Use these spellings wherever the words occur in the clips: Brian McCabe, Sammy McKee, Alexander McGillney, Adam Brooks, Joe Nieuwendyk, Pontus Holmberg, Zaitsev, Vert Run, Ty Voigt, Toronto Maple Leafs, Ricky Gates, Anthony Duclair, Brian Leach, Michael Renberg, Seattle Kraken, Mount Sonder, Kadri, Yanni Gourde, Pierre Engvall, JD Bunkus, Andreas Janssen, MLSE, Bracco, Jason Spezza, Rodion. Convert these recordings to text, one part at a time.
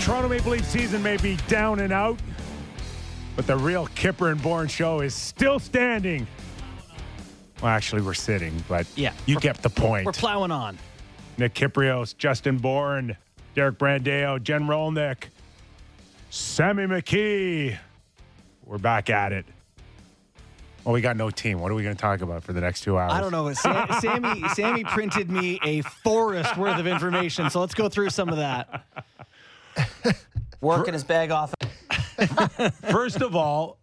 Toronto Maple Leafs season may be down and out, but the real Kipper and Bourne show is still standing. Well, actually, we're sitting, but yeah, you get the point. We're plowing on. Nick Kypreos, Justin Bourne, Derek Brandeo, Jen Rolnick, Sammy McKee. We're back at it. Well, we got no team. What are we going to talk about for the next 2 hours? I don't know. But Sammy printed me a forest worth of information, so let's go through some of that. Working his bag off. First of all,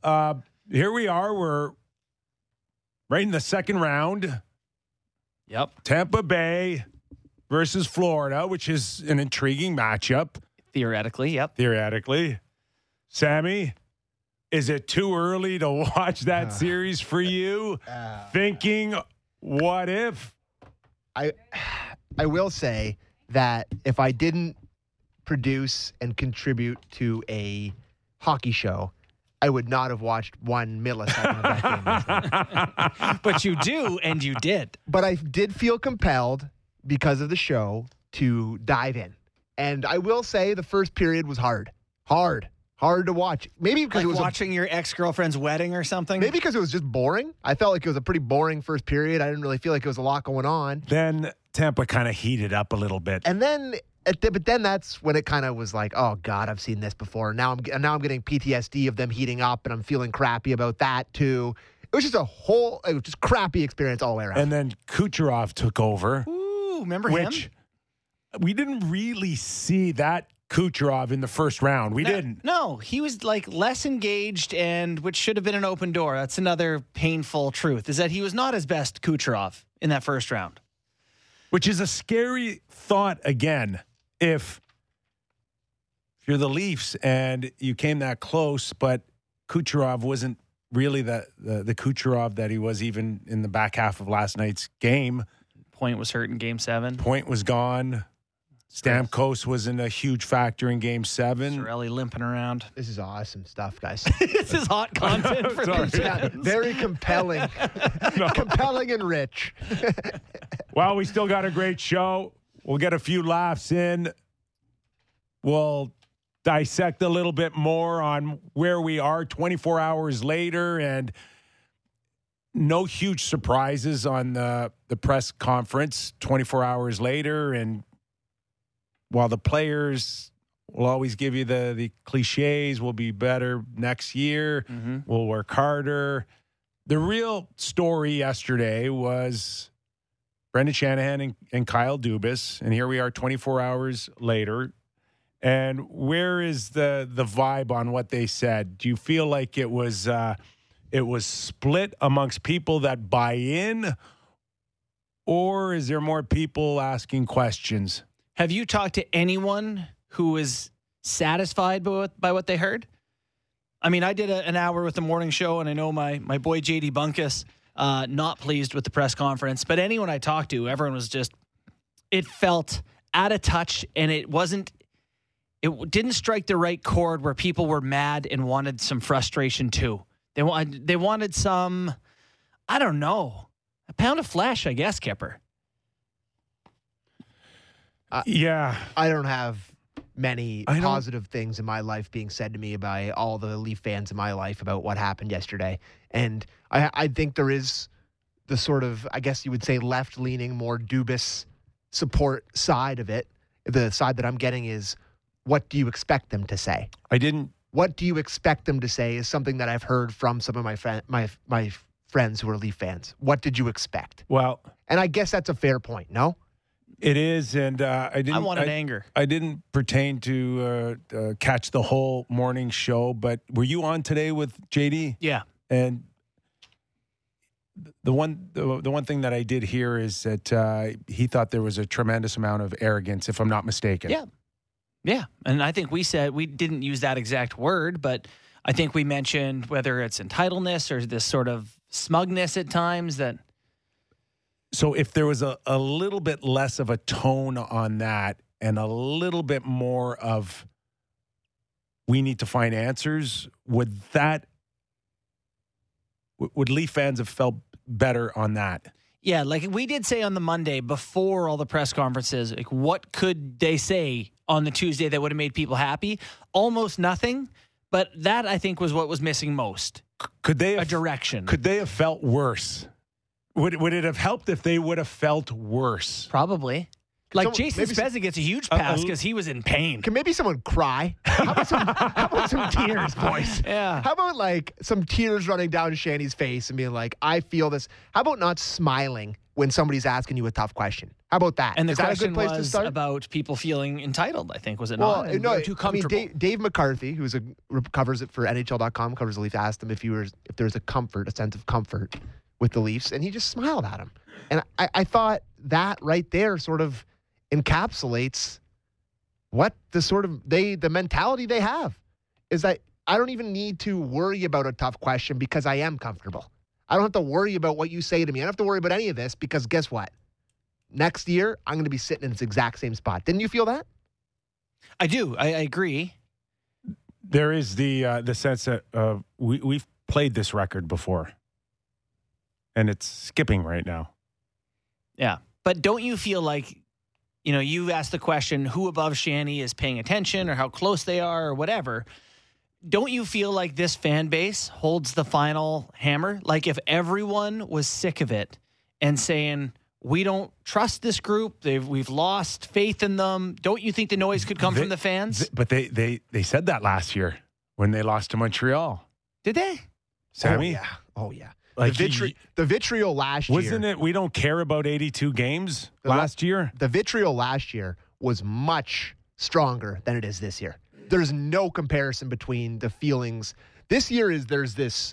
here we are. We're right in the second round. Yep. Tampa Bay versus Florida, which is an intriguing matchup. Theoretically, yep. Theoretically. Sammy, is it too early to watch that series for you? Thinking, what if? I will say that if I didn't produce and contribute to a hockey show, I would not have watched 1 millisecond of that game. But you do, and you did. But I did feel compelled, because of the show, to dive in. And I will say the first period was hard to watch. Maybe because it was watching your ex-girlfriend's wedding or something. Maybe because it was just boring. I felt like it was a pretty boring first period. I didn't really feel like it was a lot going on. Then Tampa kind of heated up a little bit. And then but then that's when it kind of was like, oh God, I've seen this before. Now I'm getting PTSD of them heating up, and I'm feeling crappy about that too. It was just crappy experience all the way around. And then Kucherov took over. Ooh, remember him? Which we didn't really see that Kucherov in the first round. We didn't. No, he was like less engaged, and which should have been an open door. That's another painful truth, is that he was not his best Kucherov in that first round. Which is a scary thought again. If you're the Leafs and you came that close, but Kucherov wasn't really the Kucherov that he was even in the back half of last night's game. Point was hurt in Game 7. Point was gone. Stamkos wasn't a huge factor in Game 7. Cirelli limping around. This is awesome stuff, guys. This is hot content for the Jets. Very compelling. Compelling and rich. Well, we still got a great show. We'll get a few laughs in. We'll dissect a little bit more on where we are 24 hours later, and no huge surprises on the press conference 24 hours later. And while the players will always give you the cliches, we'll be better next year, we'll work harder. The real story yesterday was Brendan Shanahan and Kyle Dubas, and here we are 24 hours later. And where is the vibe on what they said? Do you feel like it was split amongst people that buy in, or is there more people asking questions? Have you talked to anyone who is satisfied by what they heard? I mean, I did an hour with the morning show, and I know my boy JD Bunkus, not pleased with the press conference, but anyone I talked to, everyone was just, it felt out of touch, and it didn't strike the right chord where people were mad and wanted some frustration too. They wanted some, I don't know, a pound of flesh, I guess, Kipper. I don't have many positive things in my life being said to me by all the Leaf fans in my life about what happened yesterday. And I think there is the sort of, I guess you would say, left-leaning, more Dubas support side of it. The side that I'm getting is, what do you expect them to say? What do you expect them to say is something that I've heard from some of my friends who are Leaf fans. What did you expect? Well, and I guess that's a fair point, no? It is, and I wanted anger. I didn't pertain to catch the whole morning show, but were you on today with JD? Yeah. And the one thing that I did hear is that he thought there was a tremendous amount of arrogance, if I'm not mistaken. Yeah, and I think we said, we didn't use that exact word, but I think we mentioned whether it's entitledness or this sort of smugness at times that. So if there was a little bit less of a tone on that and a little bit more of we need to find answers, would Leaf fans have felt better on that? Yeah, like we did say on the Monday before all the press conferences, like what could they say on the Tuesday that would have made people happy? Almost nothing. But that, I think, was what was missing most. Could they have, a direction? Could they have felt worse? Would it have helped if they would have felt worse? Probably. Like Jason Spezza gets a huge pass because he was in pain. Can maybe someone cry? How about some tears, boys? Yeah. How about like some tears running down Shanny's face and being like, I feel this. How about not smiling when somebody's asking you a tough question? How about that? And the question was about people feeling entitled, I think, was it not? Well, no, too comfortable. I mean, Dave McCarthy, who covers it for NHL.com, covers the Leafs, asked him if there's a sense of comfort with the Leafs, and he just smiled at him. And I thought that right there sort of encapsulates what the sort of the mentality they have is that I don't even need to worry about a tough question because I am comfortable. I don't have to worry about what you say to me. I don't have to worry about any of this because guess what? Next year, I'm going to be sitting in this exact same spot. Didn't you feel that? I do. I agree. There is the sense that we've played this record before, and it's skipping right now. Yeah, but don't you feel like, you know, you asked the question, who above Shanny is paying attention or how close they are or whatever. Don't you feel like this fan base holds the final hammer? Like if everyone was sick of it and saying, we don't trust this group. We've lost faith in them. Don't you think the noise could come from the fans? But they said that last year when they lost to Montreal. Did they? Sammy? Oh, yeah. Like the vitriol last year. Wasn't it we don't care about 82 games last year? The vitriol last year was much stronger than it is this year. There's no comparison between the feelings. This year the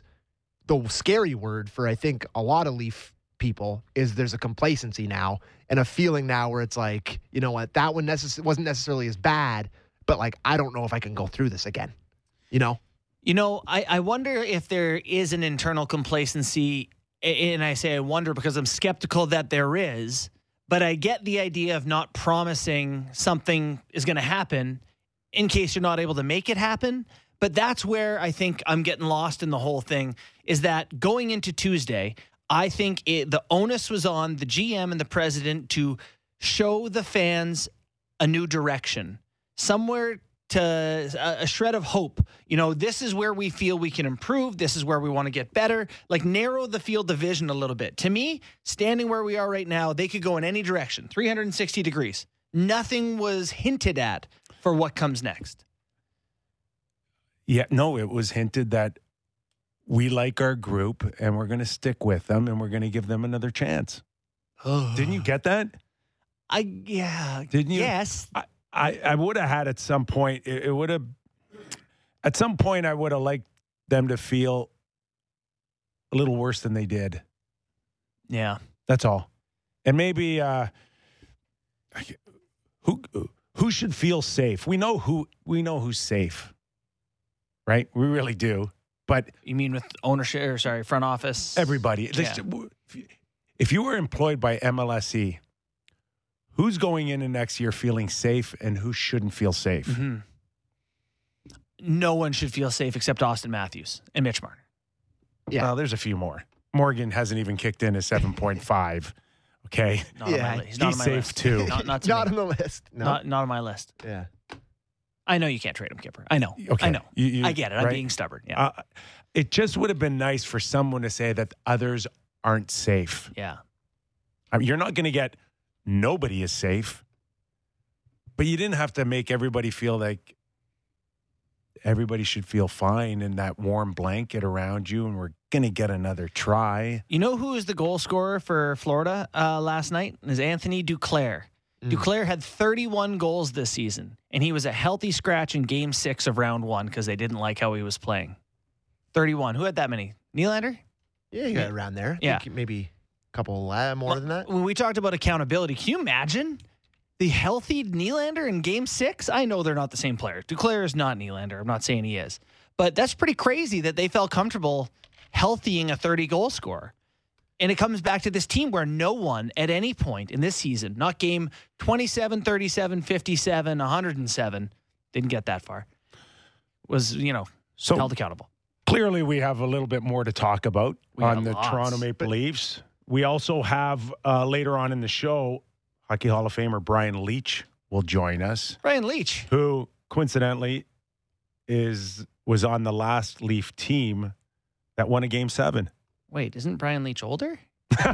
scary word for I think a lot of Leaf people is there's a complacency now and a feeling now where it's like, you know what, that one wasn't necessarily as bad, but like, I don't know if I can go through this again, you know? You know, I wonder if there is an internal complacency, and I say I wonder because I'm skeptical that there is, but I get the idea of not promising something is going to happen in case you're not able to make it happen. But that's where I think I'm getting lost in the whole thing is that going into Tuesday, I think the onus was on the GM and the president to show the fans a new direction, somewhere to a shred of hope. You know, this is where we feel we can improve. This is where we want to get better. Like narrow the field of vision a little bit. To me, standing where we are right now, they could go in any direction, 360 degrees. Nothing was hinted at for what comes next. Yeah, no, it was hinted that we like our group and we're going to stick with them and we're going to give them another chance. Didn't you get that? Yeah. Didn't you? Yes. I would have had at some point, I would have liked them to feel a little worse than they did. Yeah. That's all. And maybe, who should feel safe? We know who's safe, right? We really do. But you mean with ownership front office? Everybody. Yeah. If you were employed by MLSE, who's going into next year feeling safe and who shouldn't feel safe? Mm-hmm. No one should feel safe except Austin Matthews and Mitch Marner. Yeah. Well, there's a few more. Morgan hasn't even kicked in his 7.5. Okay. He's not on my list. Too. Not on the list. No. Not on my list. Yeah. I know you can't trade him, Kipper. I know. Okay. I know. I get it. Right? I'm being stubborn. Yeah. It just would have been nice for someone to say that others aren't safe. Yeah. I mean, you're not going to get nobody is safe, but you didn't have to make everybody feel like everybody should feel fine in that warm blanket around you, and we're going to get another try. You know who is the goal scorer for Florida last night? Is Anthony Duclair. Duclair had 31 goals this season, and he was a healthy scratch in Game 6 of Round 1 because they didn't like how he was playing. 31. Who had that many? Nylander? Yeah, he got around there. Yeah. I think maybe a couple more than that. When we talked about accountability, can you imagine the healthy Nylander in Game 6? I know they're not the same player. Duclair is not Nylander. I'm not saying he is. But that's pretty crazy that they felt comfortable healthying a 30-goal scorer. And it comes back to this team where no one at any point in this season, not game 27, 37, 57, 107, didn't get that far, was, you know, held accountable. Clearly we have a little bit more to talk about on the Toronto Maple Leafs. We also have later on in the show, Hockey Hall of Famer Brian Leach will join us. Brian Leach. Who, coincidentally, was on the last Leaf team that won a Game 7. Wait, isn't Brian Leach older? Yeah.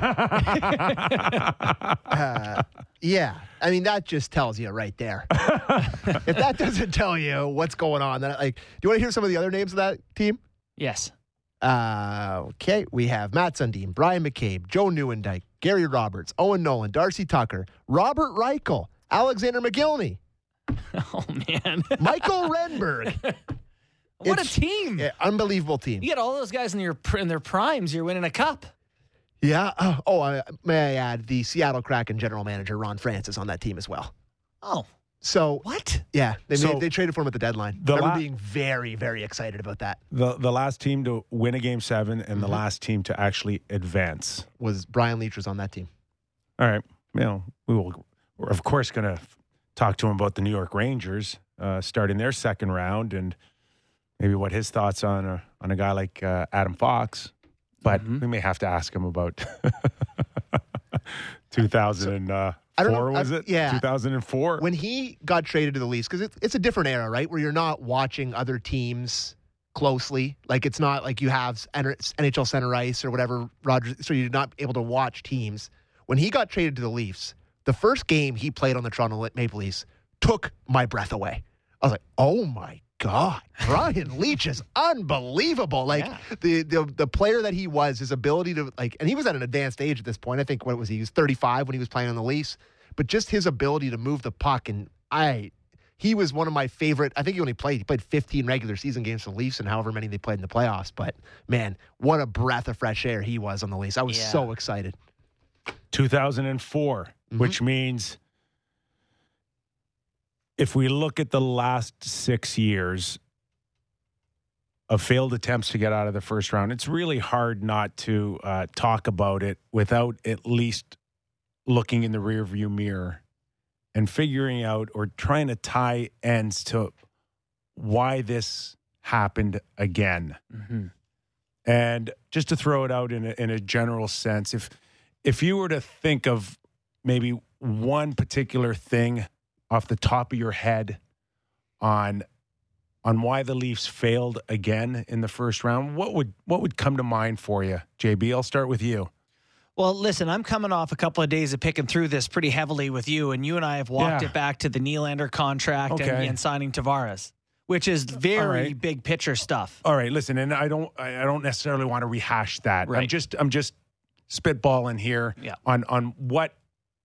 I mean, that just tells you right there. If that doesn't tell you what's going on, then do you want to hear some of the other names of that team? Yes. Okay. We have Mats Sundin, Brian McCabe, Joe Nieuwendyk, Gary Roberts, Owen Nolan, Darcy Tucker, Robert Reichel, Alexander McGillney. Oh, man. Michael Renberg. What a team. Yeah, unbelievable team. You get all those guys in their primes, you're winning a cup. Yeah. May I add, the Seattle Kraken general manager, Ron Francis, on that team as well. Oh. So. What? Yeah. They traded for him at the deadline. I remember being very, very excited about that. The last team to win a Game 7 and the last team to actually advance. Was Brian Leach was on that team. All right. You know, we're of course going to talk to him about the New York Rangers starting their second round and maybe what his thoughts on a guy like Adam Fox. But we may have to ask him about 2004, was it? Yeah. 2004. When he got traded to the Leafs, because it's a different era, right, where you're not watching other teams closely. Like, it's not like you have NHL center ice or whatever, Rogers, so you're not able to watch teams. When he got traded to the Leafs, the first game he played on the Toronto Maple Leafs took my breath away. I was like, oh, my God, Brian Leach is unbelievable. Like, the player that he was, his ability to, like, and he was at an advanced age at this point. I think, what was he? He was 35 when he was playing on the Leafs. But just his ability to move the puck, and he was one of my favorite. I think he played 15 regular season games for the Leafs and however many they played in the playoffs. But, man, what a breath of fresh air he was on the Leafs. I was so excited. 2004, which means... If we look at the last 6 years of failed attempts to get out of the first round, it's really hard not to talk about it without at least looking in the rearview mirror and figuring out or trying to tie ends to why this happened again. Mm-hmm. And just to throw it out in a general sense, if you were to think of maybe one particular thing off the top of your head on why the Leafs failed again in the first round, what would come to mind for you, JB? I'll start with you. Well, listen, I'm coming off a couple of days of picking through this pretty heavily with you, and you and I have walked it back to the Nylander contract and signing Tavares, which is very big picture stuff. All right, listen, and I don't necessarily want to rehash that. Right. I'm just spitballing here on what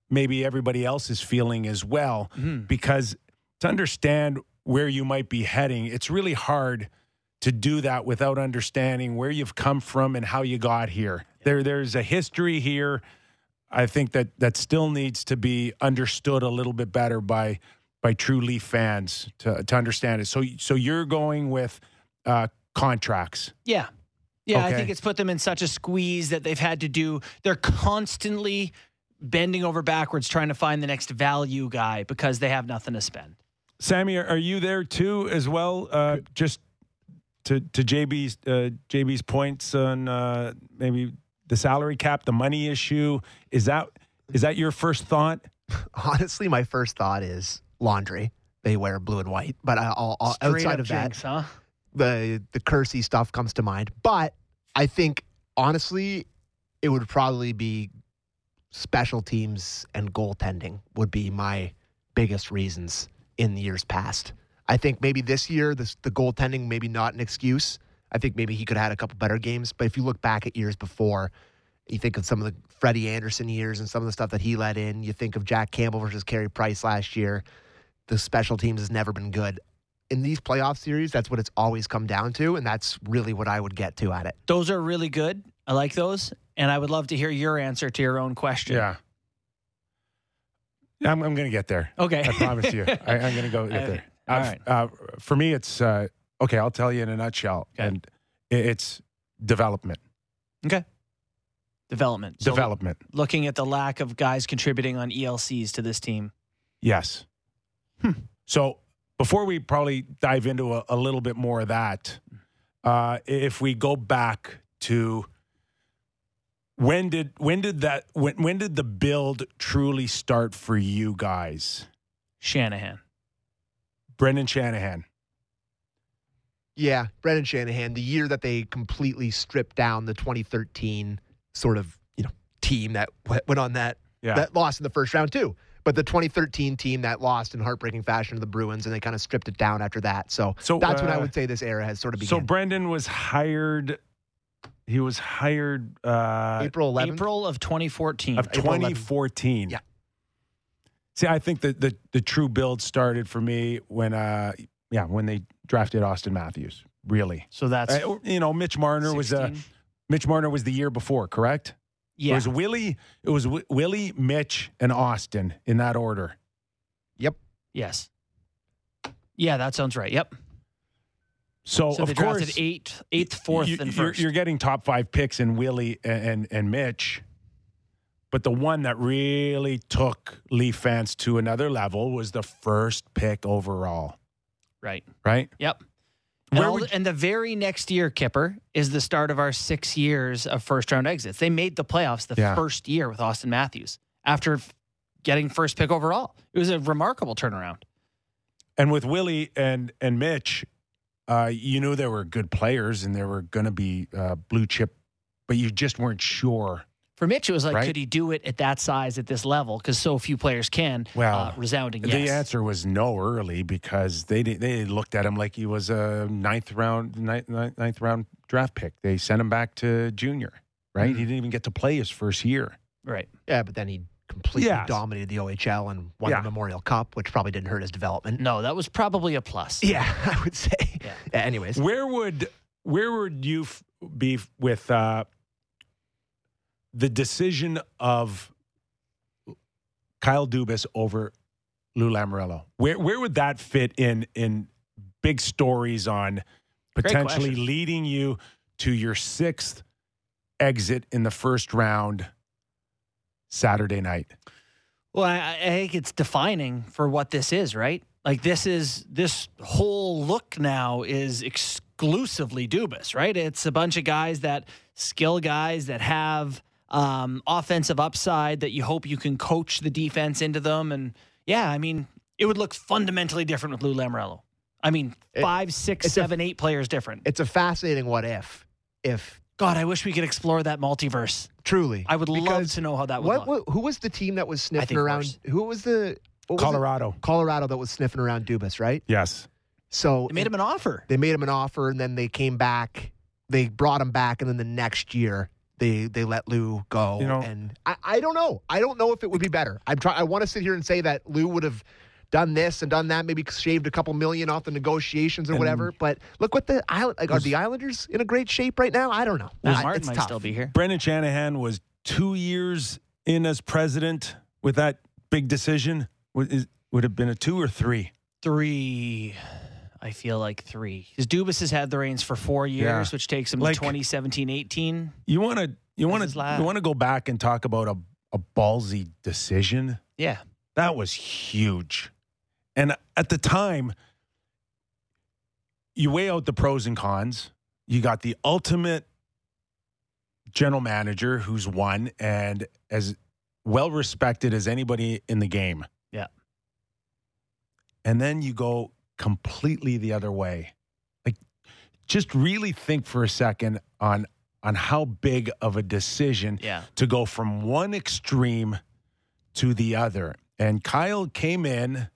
maybe everybody else is feeling as well, because to understand where you might be heading, it's really hard to do that without understanding where you've come from and how you got here. There's a history here. I think that still needs to be understood a little bit better by true Leaf fans to understand it. So you're going with contracts. Yeah. Yeah, okay. I think it's put them in such a squeeze that they've had to do. They're constantly bending over backwards trying to find the next value guy because they have nothing to spend. Sammy, are you there too as well? Just to JB's points on maybe the salary cap, the money issue. Is that your first thought? Honestly, my first thought is laundry. They wear blue and white, but I'll outside of jinx, that, the cursey stuff comes to mind. But I think honestly, it would probably be special teams and goaltending would be my biggest reasons in the years past. I think maybe this year, the goaltending, maybe not an excuse. I think maybe he could have had a couple better games. But if you look back at years before, you think of some of the Freddie Anderson years and some of the stuff that he let in. You think of Jack Campbell versus Carey Price last year. The special teams has never been good. In these playoff series, that's what it's always come down to, and that's really what I would get to at it. Those are really good. I like those. And I would love to hear your answer to your own question. Yeah. I'm going to get there. Okay. I promise you. I'm going to go get there. All right. For me, it's, okay, I'll tell you in a nutshell. Okay. And it's development. Okay. Development. So development. Looking at the lack of guys contributing on ELCs to this team. Yes. So before we probably dive into a little bit more of that, if we go back to... When did the build truly start for you guys? Shanahan. Brendan Shanahan. Yeah, Brendan Shanahan. The year that they completely stripped down the 2013 sort of, team that went on that lost in the first round too. But the 2013 team that lost in heartbreaking fashion to the Bruins, and they kind of stripped it down after that. So that's when I would say this era has sort of begun. So Brendan was hired. He was hired April 11th. April of 2014. Of 2014. Yeah. See, I think that the true build started for me when they drafted Austin Matthews. Really. So that's Mitch Marner 16? was the year before, correct? Yeah. It was Willie, Mitch, and Austin in that order. Yep. Yes. Yeah, that sounds right. Yep. So they of course, drafted eighth, fourth, and first. You're getting top five picks in Willie and Mitch, but the one that really took Leaf fans to another level was the first pick overall. Right. Yep. And the very next year, Kipper, is the start of our 6 years of first-round exits. They made the playoffs first year with Austin Matthews after getting first pick overall. It was a remarkable turnaround. And with Willie and Mitch, you knew there were good players and there were going to be blue chip, but you just weren't sure. For Mitch, it was like, could he do it at that size, at this level? Because so few players can. Resounding yes. The answer was no early because they looked at him like he was a ninth round draft pick. They sent him back to junior, right? Mm-hmm. He didn't even get to play his first year. Right. Yeah, but then he completely dominated the OHL and won the Memorial Cup, which probably didn't hurt his development. No, that was probably a plus. Yeah, I would say. Yeah. Anyways. Where would you be with... the decision of Kyle Dubas over Lou Lamoriello. Where would that fit in big stories on potentially leading you to your sixth exit in the first round Saturday night? Well, I think it's defining for what this is, right? Like this whole look now is exclusively Dubas, right? It's a bunch of guys that have offensive upside that you hope you can coach the defense into them. And it would look fundamentally different with Lou Lamoriello. I mean, eight players different. It's a fascinating what if. God, I wish we could explore that multiverse. Truly. I would love to know how that would look. Who was the team that was sniffing around? Colorado that was sniffing around Dubas, right? Yes. So they made him an offer. They made him an offer, and then they came back. They brought him back, and then the next year... They let Lou go, and I don't know. I don't know if it would be better. I want to sit here and say that Lou would have done this and done that, maybe shaved a couple million off the negotiations or whatever. But look what are the Islanders in a great shape right now? I don't know. Martin might still be here. Brendan Shanahan was 2 years in as president with that big decision. Would have been a 2 or 3? 3. I feel like 3. Because Dubas has had the reins for 4 years, which takes him to 2017-18. You want to go back and talk about a ballsy decision? Yeah. That was huge. And at the time, you weigh out the pros and cons. You got the ultimate general manager who's won and as well-respected as anybody in the game. Yeah. And then you go... completely the other way. Like, just really think for a second on how big of a decision to go from one extreme to the other. And Kyle came in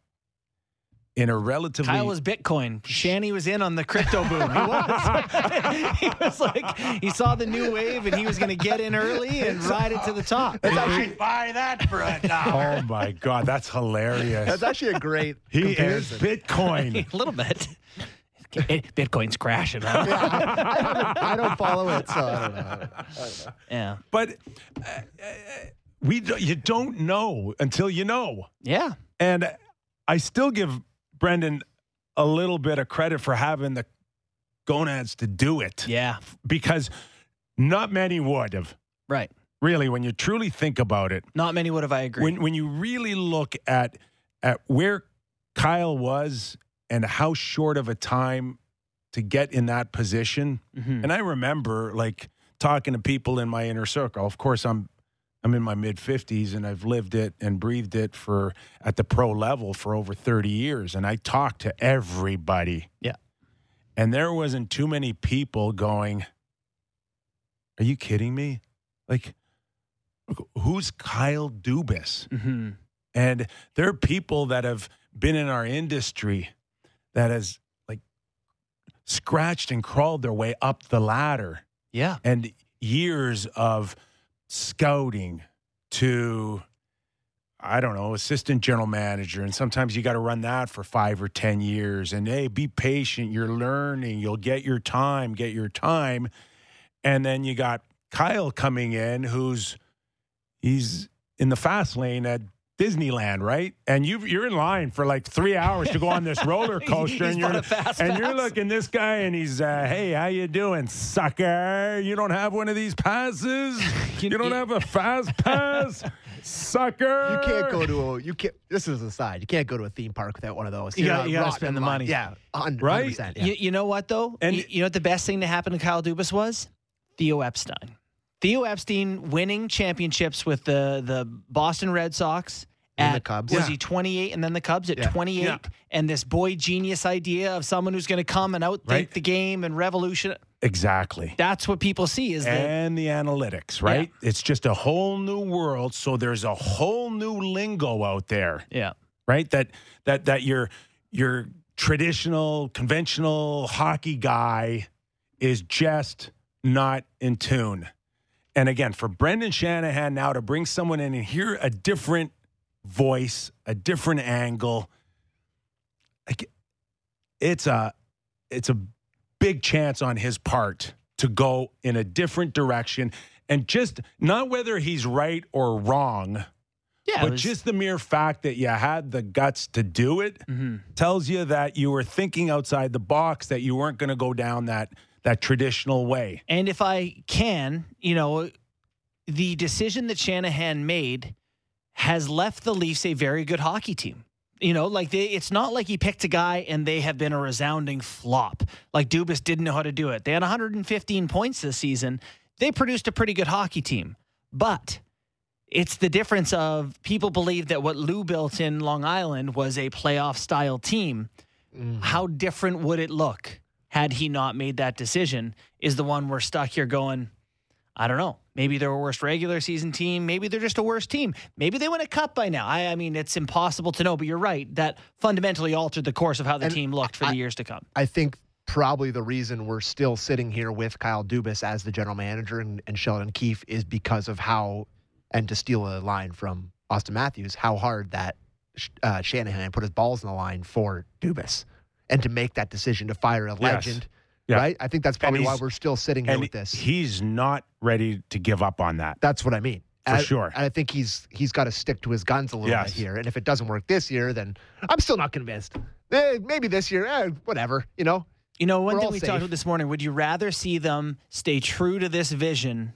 a relatively... Kyle was Bitcoin. Shanny was in on the crypto boom. He was. He was like, he saw the new wave and he was going to get in early and ride it to the top. That's actually, buy that for $1. Oh my God, that's hilarious. That's actually a great comparison. He is Bitcoin. A little bit. Bitcoin's crashing. Huh? Yeah, I don't follow it, so I don't know. Yeah. But you don't know until you know. Yeah. And I still give... Brendan, a little bit of credit for having the gonads to do it. Yeah. Because not many would have. Right. Really, when you truly think about it. Not many would have, I agree. When you really look at where Kyle was and how short of a time to get in that position. Mm-hmm. And I remember, talking to people in my inner circle. Of course, I'm I'm in my mid-50s, and I've lived it and breathed it for at the pro level for over 30 years, and I talked to everybody. Yeah. And there wasn't too many people going, are you kidding me? Like, who's Kyle Dubas? Mm-hmm. And there are people that have been in our industry that has, like, scratched and crawled their way up the ladder. Yeah. And years of scouting to, I don't know, assistant general manager. And sometimes you got to run that for 5 or 10 years. And, hey, be patient. You're learning. You'll get your time, And then you got Kyle coming in who's he's in the fast lane at Disneyland, right? And you're in line for like 3 hours to go on this roller coaster, and you're looking this guy, and he's, hey, how you doing, sucker? You don't have one of these passes. You don't have a fast pass, sucker. This is a side. You can't go to a theme park without one of those. You got to spend the money. Yeah, 100%. Right? Yeah. You know what though? And you know what the best thing to happen to Kyle Dubas was? Theo Epstein. Theo Epstein winning championships with the Boston Red Sox. And the Cubs. Was he 28 and then the Cubs at 28? Yeah. And this boy genius idea of someone who's going to come and outthink the game and revolution. Exactly. That's what people see the analytics, right? Yeah. It's just a whole new world. So there's a whole new lingo out there. Yeah. Right? That your traditional, conventional hockey guy is just not in tune. And again, for Brendan Shanahan now to bring someone in and hear a different voice, a different angle, it's a big chance on his part to go in a different direction. And just not whether he's right or wrong, but just the mere fact that you had the guts to do it tells you that you were thinking outside the box, that you weren't going to go down that traditional way. And if I can, the decision that Shanahan made has left the Leafs a very good hockey team. It's not like he picked a guy and they have been a resounding flop. Like Dubas didn't know how to do it. They had 115 points this season. They produced a pretty good hockey team, but it's the difference of people believe that what Lou built in Long Island was a playoff style team. Mm. How different would it look had he not made that decision? Is the one we're stuck here going, I don't know. Maybe they're a worse regular season team. Maybe they're just a worse team. Maybe they win a cup by now. I mean, it's impossible to know, but you're right. That fundamentally altered the course of how the team looked for the years to come. I think probably the reason we're still sitting here with Kyle Dubas as the general manager and Sheldon Keefe is because of how, and to steal a line from Austin Matthews, how hard that Shanahan put his balls in the line for Dubas. And to make that decision to fire a legend, right? I think that's probably why we're still sitting here with this. He's not ready to give up on that. That's what I mean. Sure. And I think he's got to stick to his guns a little bit here. And if it doesn't work this year, then I'm still not convinced. Maybe this year, whatever, one thing we talked about this morning, would you rather see them stay true to this vision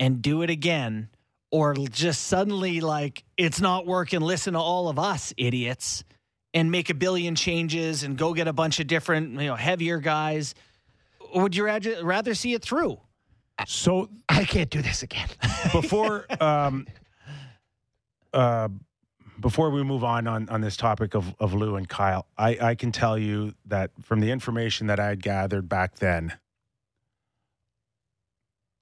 and do it again, or just suddenly like, it's not working, listen to all of us idiots, and make a billion changes and go get a bunch of different, heavier guys? Or would you rather see it through? So I can't do this again. Before we move on this topic of Lou and Kyle, I can tell you that from the information that I had gathered back then,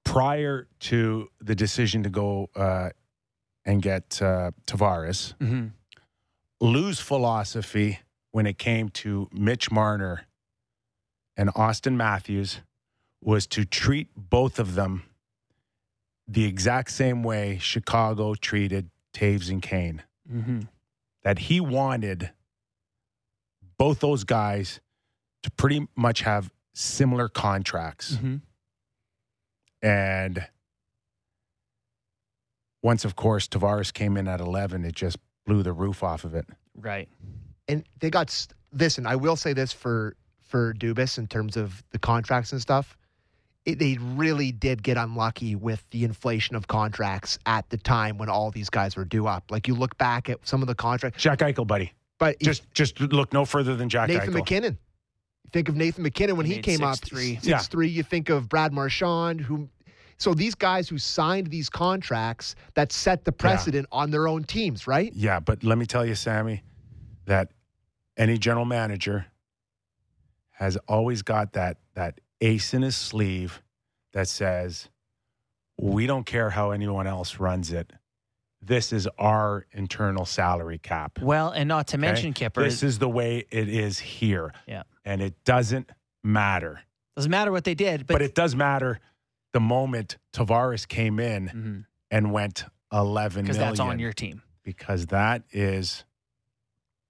prior to the decision to go and get Tavares, Lou's philosophy when it came to Mitch Marner and Austin Matthews was to treat both of them the exact same way Chicago treated Taves and Kane. Mm-hmm. That he wanted both those guys to pretty much have similar contracts. Mm-hmm. And once, of course, Tavares came in at 11, it just blew the roof off of it. Right. And they got I will say this for Dubas in terms of the contracts and stuff. They really did get unlucky with the inflation of contracts at the time when all these guys were due up. Like, you look back at some of the contracts. Jack Eichel, buddy. But just look no further than Jack Eichel. Nathan McKinnon. Think of Nathan McKinnon when he came up. 6'3". You think of Brad Marchand, who So these guys who signed these contracts that set the precedent on their own teams, right? Yeah, but let me tell you, Sammy, that any general manager has always got that ace in his sleeve that says, we don't care how anyone else runs it. This is our internal salary cap. Well, and not to mention, Kipper. This is the way it is here. Yeah. And it doesn't matter. Doesn't matter what they did. But it does matter the moment Tavares came in and went 11 million. Because that's on your team. Because that is...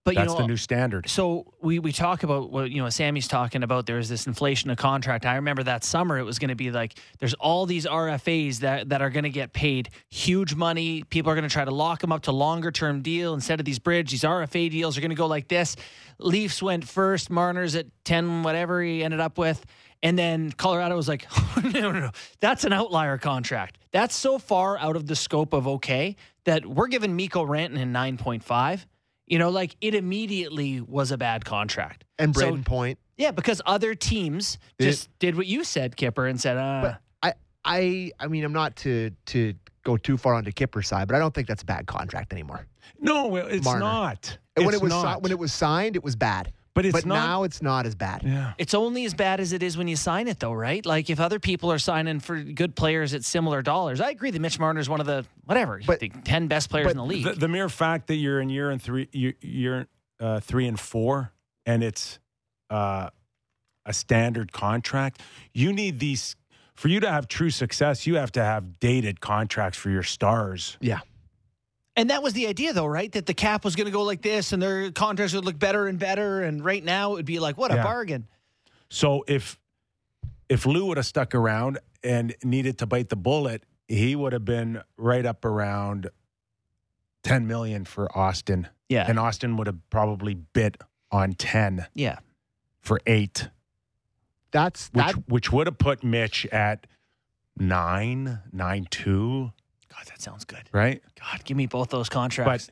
But that's the new standard. So we talk about what, Sammy's talking about. There's this inflation of contract. I remember that summer it was going to be like, there's all these RFAs that are going to get paid huge money. People are going to try to lock them up to longer term deal. Instead of these bridge, these RFA deals are going to go like this. Leafs went first. Marner's at 10, whatever he ended up with. And then Colorado was like, no. That's an outlier contract. That's so far out of the scope of okay that we're giving Mikko Rantanen 9.5. It immediately was a bad contract. And Braden Point. Yeah, because other teams just did what you said, Kipper, and said, I mean, I'm not to go too far onto Kipper's side, but I don't think that's a bad contract anymore. No, it's Marner. Not. And when it was signed, it was bad. But now it's not as bad. Yeah. It's only as bad as it is when you sign it, though, right? Like, if other people are signing for good players at similar dollars, I agree that Mitch Marner is one of the 10 best players in the league. The mere fact that you're in year three and four, and it's a standard contract, you need these. For you to have true success, you have to have dated contracts for your stars. Yeah. And that was the idea, though, right? That the cap was going to go like this and their contracts would look better and better. And right now it would be like, what a bargain. So if Lou would have stuck around and needed to bite the bullet, he would have been right up around $10 million for Austin. Yeah. And Austin would have probably bid on 10 for 8. Which would have put Mitch at 9.2. God, that sounds good. Right? God, give me both those contracts.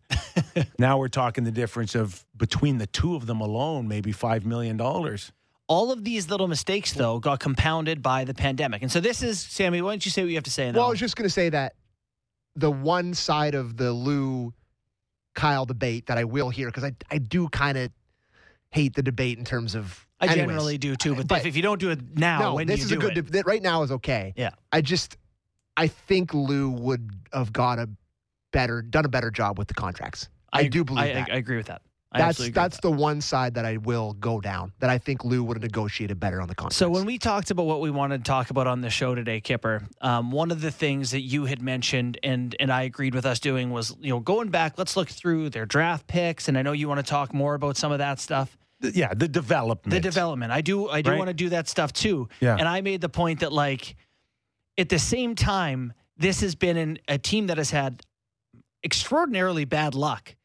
But now we're talking the difference of between the two of them alone, maybe $5 million. All of these little mistakes, though, got compounded by the pandemic. And so this is, Sammy, why don't you say what you have to say? I was just going to say that the one side of the Lou-Kyle debate that I will hear, because I do kind of hate the debate in terms of... I generally do, too. But if you don't do it now, when do you do it? Right now is okay. Yeah. I think Lou would have done a better job with the contracts. I do believe that. I agree with that. That's the one side that I will go down, that I think Lou would have negotiated better on the contracts. So when we talked about what we wanted to talk about on the show today, Kipper, one of the things that you had mentioned and I agreed with us doing was, going back, let's look through their draft picks. And I know you want to talk more about some of that stuff. Yeah, the development. I do want to do that stuff too. Yeah. And I made the point that at the same time, this has been a team that has had extraordinarily bad luck.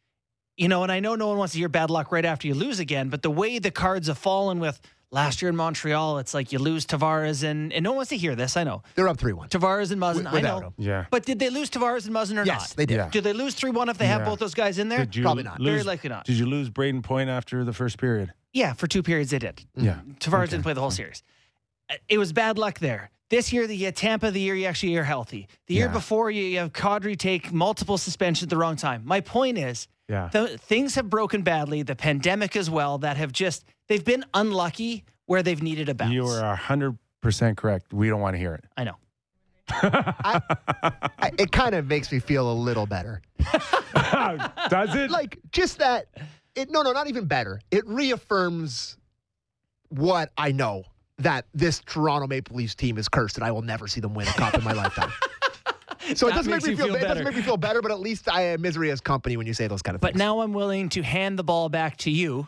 And I know no one wants to hear bad luck right after you lose again, but the way the cards have fallen with last year in Montreal, it's like you lose Tavares and no one wants to hear this, I know. They're up 3-1. Tavares and Muzzin, I know. Them. Yeah. But did they lose Tavares and Muzzin or not? Yes, they did. Yeah. Do they lose 3-1 if they have both those guys in there? Probably not. Very likely not. Did you lose Braden Point after the first period? Yeah, for 2 periods they did. Yeah. Tavares didn't play the whole series. It was bad luck there. This year, you actually are healthy. The year before, you have Kadri take multiple suspensions at the wrong time. My point is, things have broken badly, the pandemic as well, that have just, they've been unlucky where they've needed a bounce. You are 100% correct. We don't want to hear it. I know. It kind of makes me feel a little better. Does it? Not even better. It reaffirms what I know. That this Toronto Maple Leafs team is cursed and I will never see them win a cup in my lifetime. So it doesn't make me feel better. It doesn't make me feel better, but at least I have misery as company when you say those kind of things. But now I'm willing to hand the ball back to you,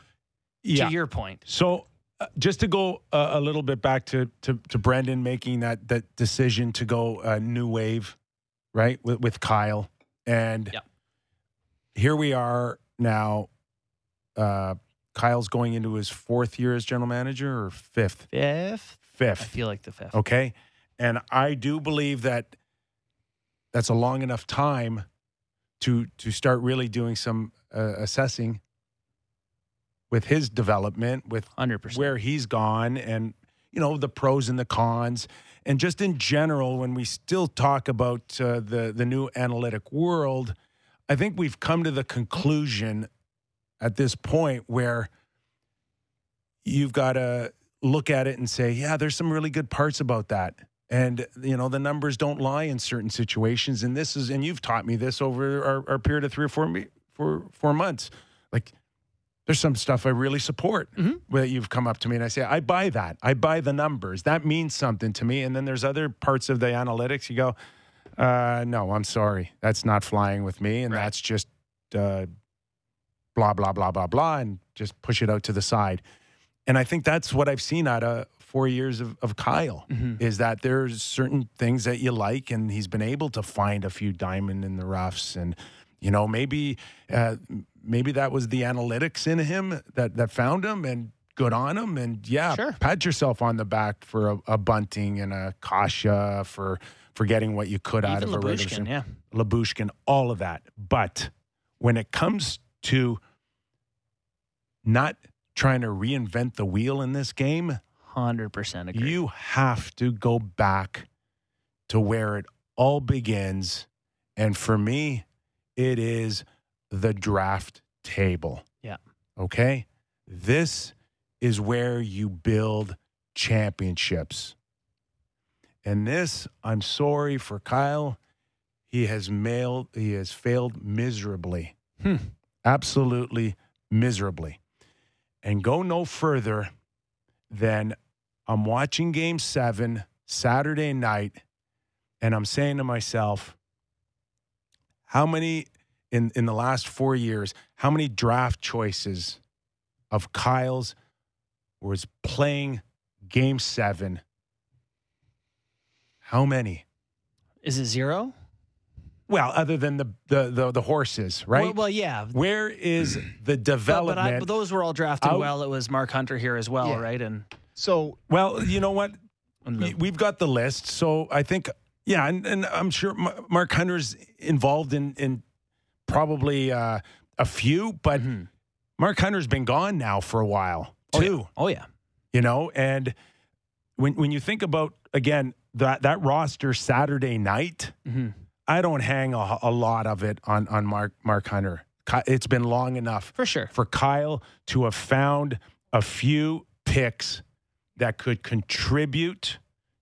to your point. So just to go a little bit back to Brendan making that decision to go new wave, right, with Kyle. And here we are now, Kyle's going into his 4th year as general manager or 5th? Fifth. I feel like the 5th. Okay. And I do believe that that's a long enough time to start really doing some assessing with his development, with 100%. Where he's gone and, you know, the pros and the cons. And just in general, when we still talk about the new analytic world, I think we've come to the conclusion at this point where you've got to look at it and say, yeah, there's some really good parts about that. And, you know, the numbers don't lie in certain situations. And this is, and you've taught me this over our period of 3 or 4 months. Like, there's some stuff I really support that you've come up to me and I say, I buy that. I buy the numbers. That means something to me. And then there's other parts of the analytics you go, no, I'm sorry. That's not flying with me. And that's just blah, blah, blah, blah, blah, and just push it out to the side. And I think that's what I've seen out of 4 years of Kyle, is that there's certain things that you like, and he's been able to find a few diamond in the roughs. And, you know, maybe that was the analytics in him that found him, and good on him. And pat yourself on the back for a Bunting and a Kasha for getting what you could even out of Labushkin, a regular. Yeah. Labushkin, all of that. But when it comes to not trying to reinvent the wheel in this game, 100% agree. You have to go back to where it all begins. And for me, it is the draft table. Yeah. Okay? This is where you build championships. And this, I'm sorry for Kyle, he has failed miserably. Absolutely miserably. And go no further than I'm watching Game 7 Saturday night, and I'm saying to myself, how many in the last 4 years, how many draft choices of Kyle's was playing Game 7? How many? Is it zero? Well, other than the horses, right? Well, yeah. Where is the development? But those were all drafted well. It was Mark Hunter here as well, right? And so, well, you know what? We've got the list. So I think, and I'm sure Mark Hunter's involved in probably a few, but Mark Hunter's been gone now for a while too. Oh yeah. You know, and when you think about, again, that roster Saturday night, I don't hang a lot of it on Mark Hunter. It's been long enough for sure for Kyle to have found a few picks that could contribute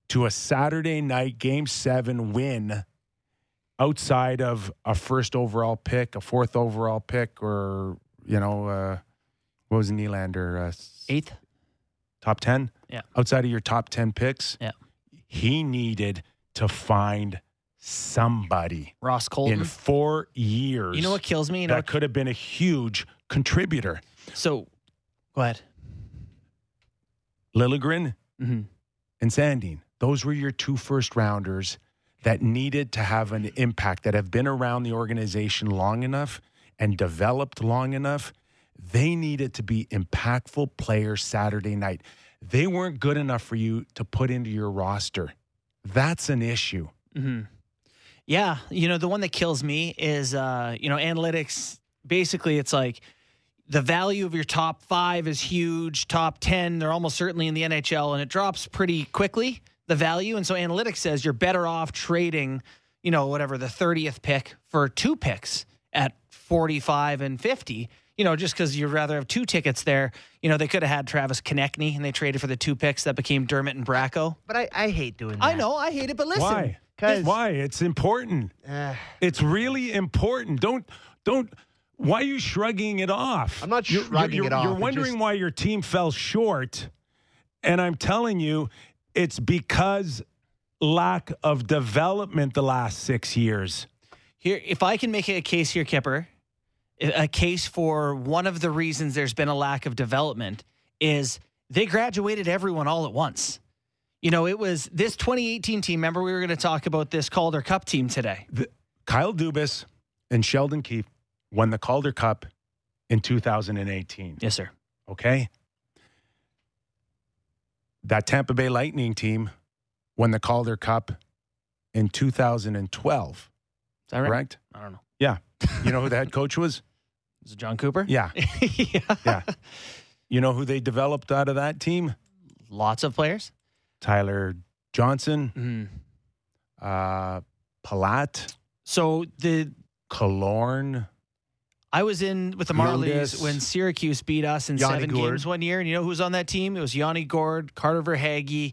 to a Saturday night Game 7 win. Outside of a first overall pick, a fourth overall pick, or, you know, what was Nylander? Eighth? Top 10? Yeah. Outside of your top 10 picks? Yeah. He needed to find somebody. Ross Colton. In 4 years. You know what kills me? That could have been a huge contributor. So, go ahead. Liljegren and Sandin. Those were your two first rounders that needed to have an impact, that have been around the organization long enough and developed long enough. They needed to be impactful players Saturday night. They weren't good enough for you to put into your roster. That's an issue. Yeah, you know, the one that kills me is, you know, analytics, basically it's like the value of your top 5 is huge, top 10, they're almost certainly in the NHL, and it drops pretty quickly. The value. And so analytics says you're better off trading, you know, whatever the 30th pick for 2 picks at 45 and 50, you know, just because you'd rather have 2 tickets there. You know, they could have had Travis Konechny and they traded for the 2 picks that became Dermott and Bracco. But I hate doing that. I know. I hate it. But listen, why? It's important. It's really important. Don't. Why are you shrugging it off? I'm not shrugging it off. You're wondering why your team fell short. And I'm telling you, it's because lack of development the last 6 years. Here, if I can make a case here, Kipper, a case for one of the reasons there's been a lack of development is they graduated everyone all at once. You know, it was this 2018 team. Remember, we were going to talk about this Calder Cup team today. Kyle Dubas and Sheldon Keefe won the Calder Cup in 2018. Yes, sir. Okay. That Tampa Bay Lightning team won the Calder Cup in 2012. Is that right? Correct? I don't know. Yeah. You know who the head coach was? Was it John Cooper? Yeah. Yeah. You know who they developed out of that team? Lots of players. Tyler Johnson, Palat. So the Killorn. I was in with the Marlies when Syracuse beat us in seven games one year, and you know who was on that team? It was Yanni Gourde, Carter Verhaeghe. You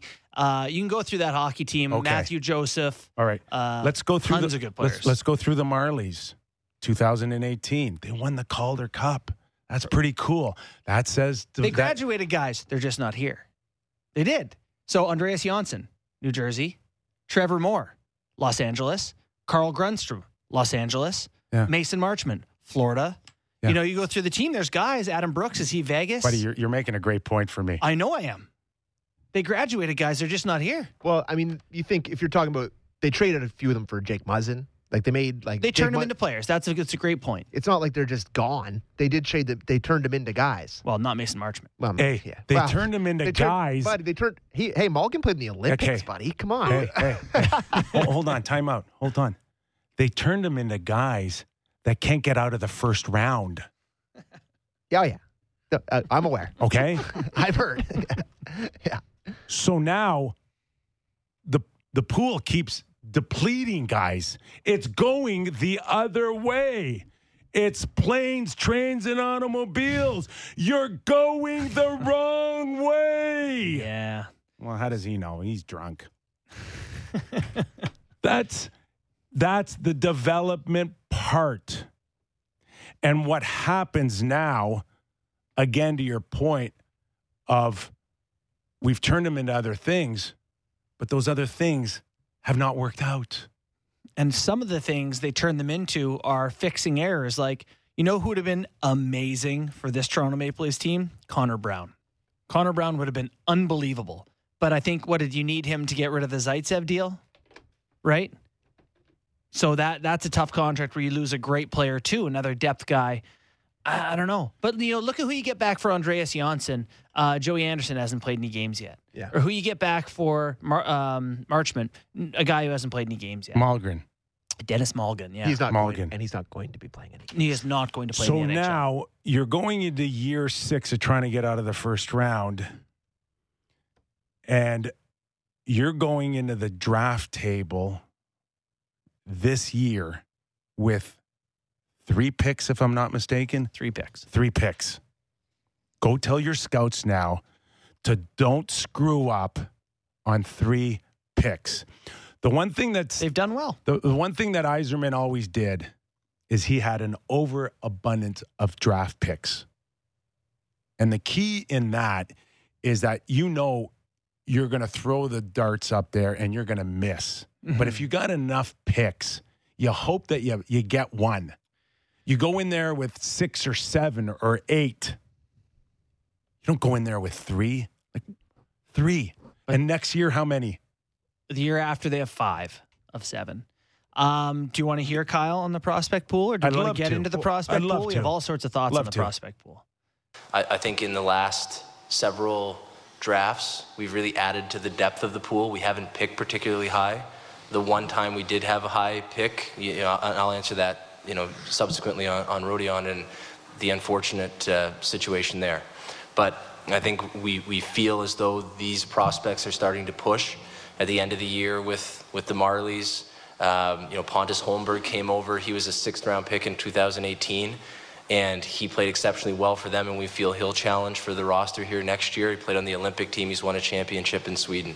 can go through that hockey team. Okay. Matthew Joseph. All right, let's go through tons of good players. Let's go through the Marlies. 2018, they won the Calder Cup. That's pretty cool. That says they graduated, guys. They're just not here. They did. So Andreas Janssen, New Jersey. Trevor Moore, Los Angeles. Carl Grundstrom, Los Angeles. Yeah. Mason Marchment, Florida. Yeah. You know, you go through the team. There's guys. Adam Brooks, is he Vegas? Buddy, you're making a great point for me. I know I am. They graduated, guys. They're just not here. Well, I mean, you think if you're talking about, they traded a few of them for Jake Muzzin. Like they made like they turned them into players. That's a great point. It's not like they're just gone. They did trade them. They turned them into guys. Well, not Mason Marchment. Well, hey, yeah. They turned them into guys. Buddy, they turned. Hey, Malkin played in the Olympics, buddy. Come on. Hey. Hold on. Time out. Hold on. They turned them into guys that can't get out of the first round. Yeah. No, I'm aware. Okay. I've heard. Yeah. So now, the pool keeps depleting, guys. It's going the other way. It's planes, trains, and automobiles. You're going the wrong way. Yeah. Well, how does he know? He's drunk. That's the development part. And what happens now, again, to your point of we've turned them into other things, but those other things have not worked out. And some of the things they turn them into are fixing errors. Like, you know who would have been amazing for this Toronto Maple Leafs team? Connor Brown. Connor Brown would have been unbelievable. But I think, what did you need him to get rid of the Zaitsev deal? Right? So that's a tough contract where you lose a great player too, another depth guy. I don't know. But, you know, look at who you get back for Andreas Janssen. Joey Anderson hasn't played any games yet. Yeah. Or who you get back for Marchment, a guy who hasn't played any games yet. Malgren. Dennis Malgin, yeah. He's not Malgin. And he's not going to be playing any games. He is not going to play in the NHL. So now you're going into year 6 of trying to get out of the first round. And you're going into the draft table this year with 3 picks, if I'm not mistaken. 3 picks. 3 picks. Go tell your scouts now to don't screw up on 3 picks. The one thing that's... They've done well. The one thing that Yzerman always did is he had an overabundance of draft picks. And the key in that is that you know you're going to throw the darts up there and you're going to miss. Mm-hmm. But if you got enough picks, you hope that you get one. You go in there with 6 or 7 or 8. You don't go in there with 3. Like 3. But and next year, how many? The year after, they have 5 of 7. Do you want to hear, Kyle, on the prospect pool? Or do you want to get into the prospect pool? We have all sorts of thoughts on the prospect pool. I think in the last several drafts, we've really added to the depth of the pool. We haven't picked particularly high. The one time we did have a high pick, I'll answer that. You know, subsequently on Rodion and the unfortunate situation there. But I think we feel as though these prospects are starting to push at the end of the year with the Marlies. You know, Pontus Holmberg came over. He was a 6th-round pick in 2018, and he played exceptionally well for them, and we feel he'll challenge for the roster here next year. He played on the Olympic team. He's won a championship in Sweden.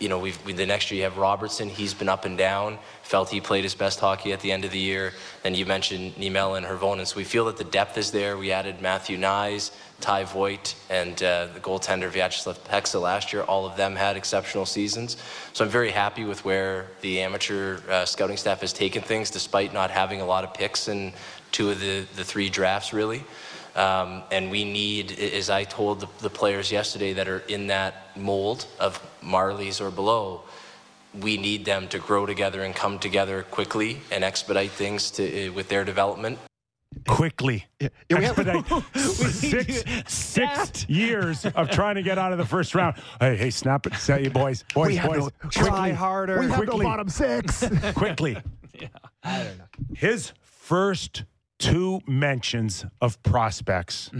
You know, the next year you have Robertson. He's been up and down. Felt he played his best hockey at the end of the year. And you mentioned Niemel and Hirvonen. So we feel that the depth is there. We added Matthew Nyes, Ty Voigt, and the goaltender Vyacheslav Peksa last year. All of them had exceptional seasons. So I'm very happy with where the amateur scouting staff has taken things, despite not having a lot of picks in 2 of the 3 drafts, really. And we need, as I told the players yesterday that are in that mold of Marlies or below, we need them to grow together and come together quickly and expedite things with their development. Quickly. Yeah, we have 6 years of trying to get out of the first round. Hey, snap it. Say you boys. Boys. Try harder. We have the bottom 6. Quickly. Yeah. I don't know. His first 2 mentions of prospects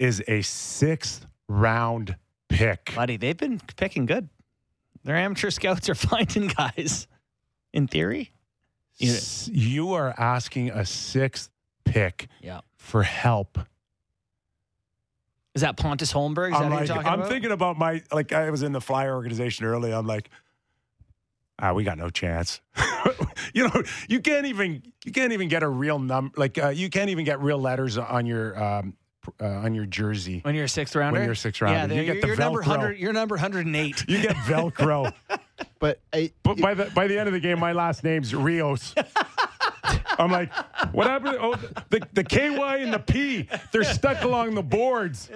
is a 6th round pick. Buddy, they've been picking good. Their amateur scouts are finding guys, in theory. You are asking a sixth pick for help. Is that Pontus Holmberg? Is that what you're talking about? I'm thinking about my, like, I was in the Flyer organization early. I'm like, we got no chance. You know, you can't even get a real number. Like, you can't even get real letters on your jersey when you're a sixth rounder. Yeah, you get the Velcro. You're number 108. You get Velcro. But by the end of the game, my last name's Rios. I'm like, what happened? Oh, the KY and the P, they're stuck along the boards.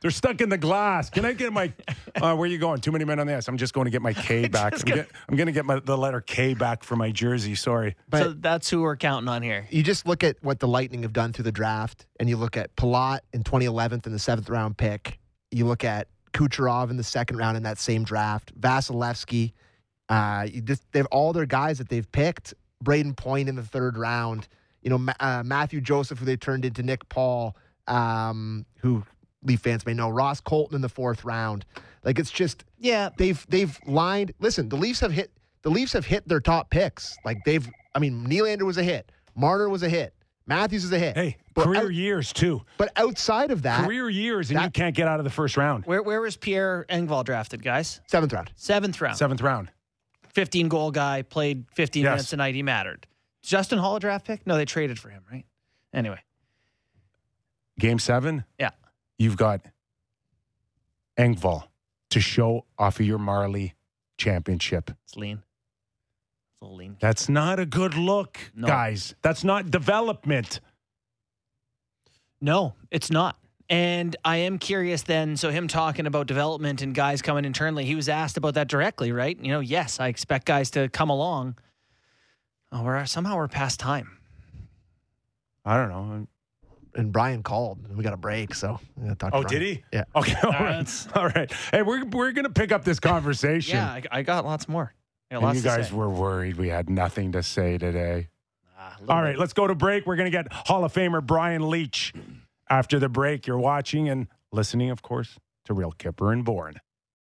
They're stuck in the glass. Can I get my, where are you going? Too many men on the ice. I'm just going to get my K back. I'm going to get the letter K back for my jersey. Sorry. But so that's who we're counting on here. You just look at what the Lightning have done through the draft, and you look at Palat in 2011 in the 7th round pick. You look at Kucherov in the 2nd round in that same draft. Vasilevsky. They have all their guys that they've picked. Braden Point in the 3rd round. You know, Matthew Joseph, who they turned into Nick Paul, who Leaf fans may know. Ross Colton in the 4th round. Like, it's just they've lined. Listen, the Leafs have hit their top picks. Like, Nylander was a hit. Marner was a hit. Matthews is a hit. Hey, career years too. But outside of that, career years, and you can't get out of the 1st round. Where was Pierre Engvall drafted, guys? 7th round. 15-goal guy, played 15 minutes a night. He mattered. Justin Holl a draft pick? No, they traded for him, right? Anyway. Game 7? Yeah. You've got Engvall to show off of your Marley championship. It's lean. It's a little lean. That's not a good look, guys. That's not development. No, it's not. And I am curious then, so him talking about development and guys coming internally, he was asked about that directly, right? You know, yes, I expect guys to come along. Oh, we're past time. I don't know. And Brian called. And we got a break, so I'm gonna talk to Brian. Did he? Yeah. Okay. All right. Hey, we're gonna pick up this conversation. Yeah, I got lots more. Lots you guys were worried we had nothing to say today. All right, let's go to break. We're gonna get Hall of Famer Brian Leach. After the break, you're watching and listening, of course, to Real Kipper and Bourne.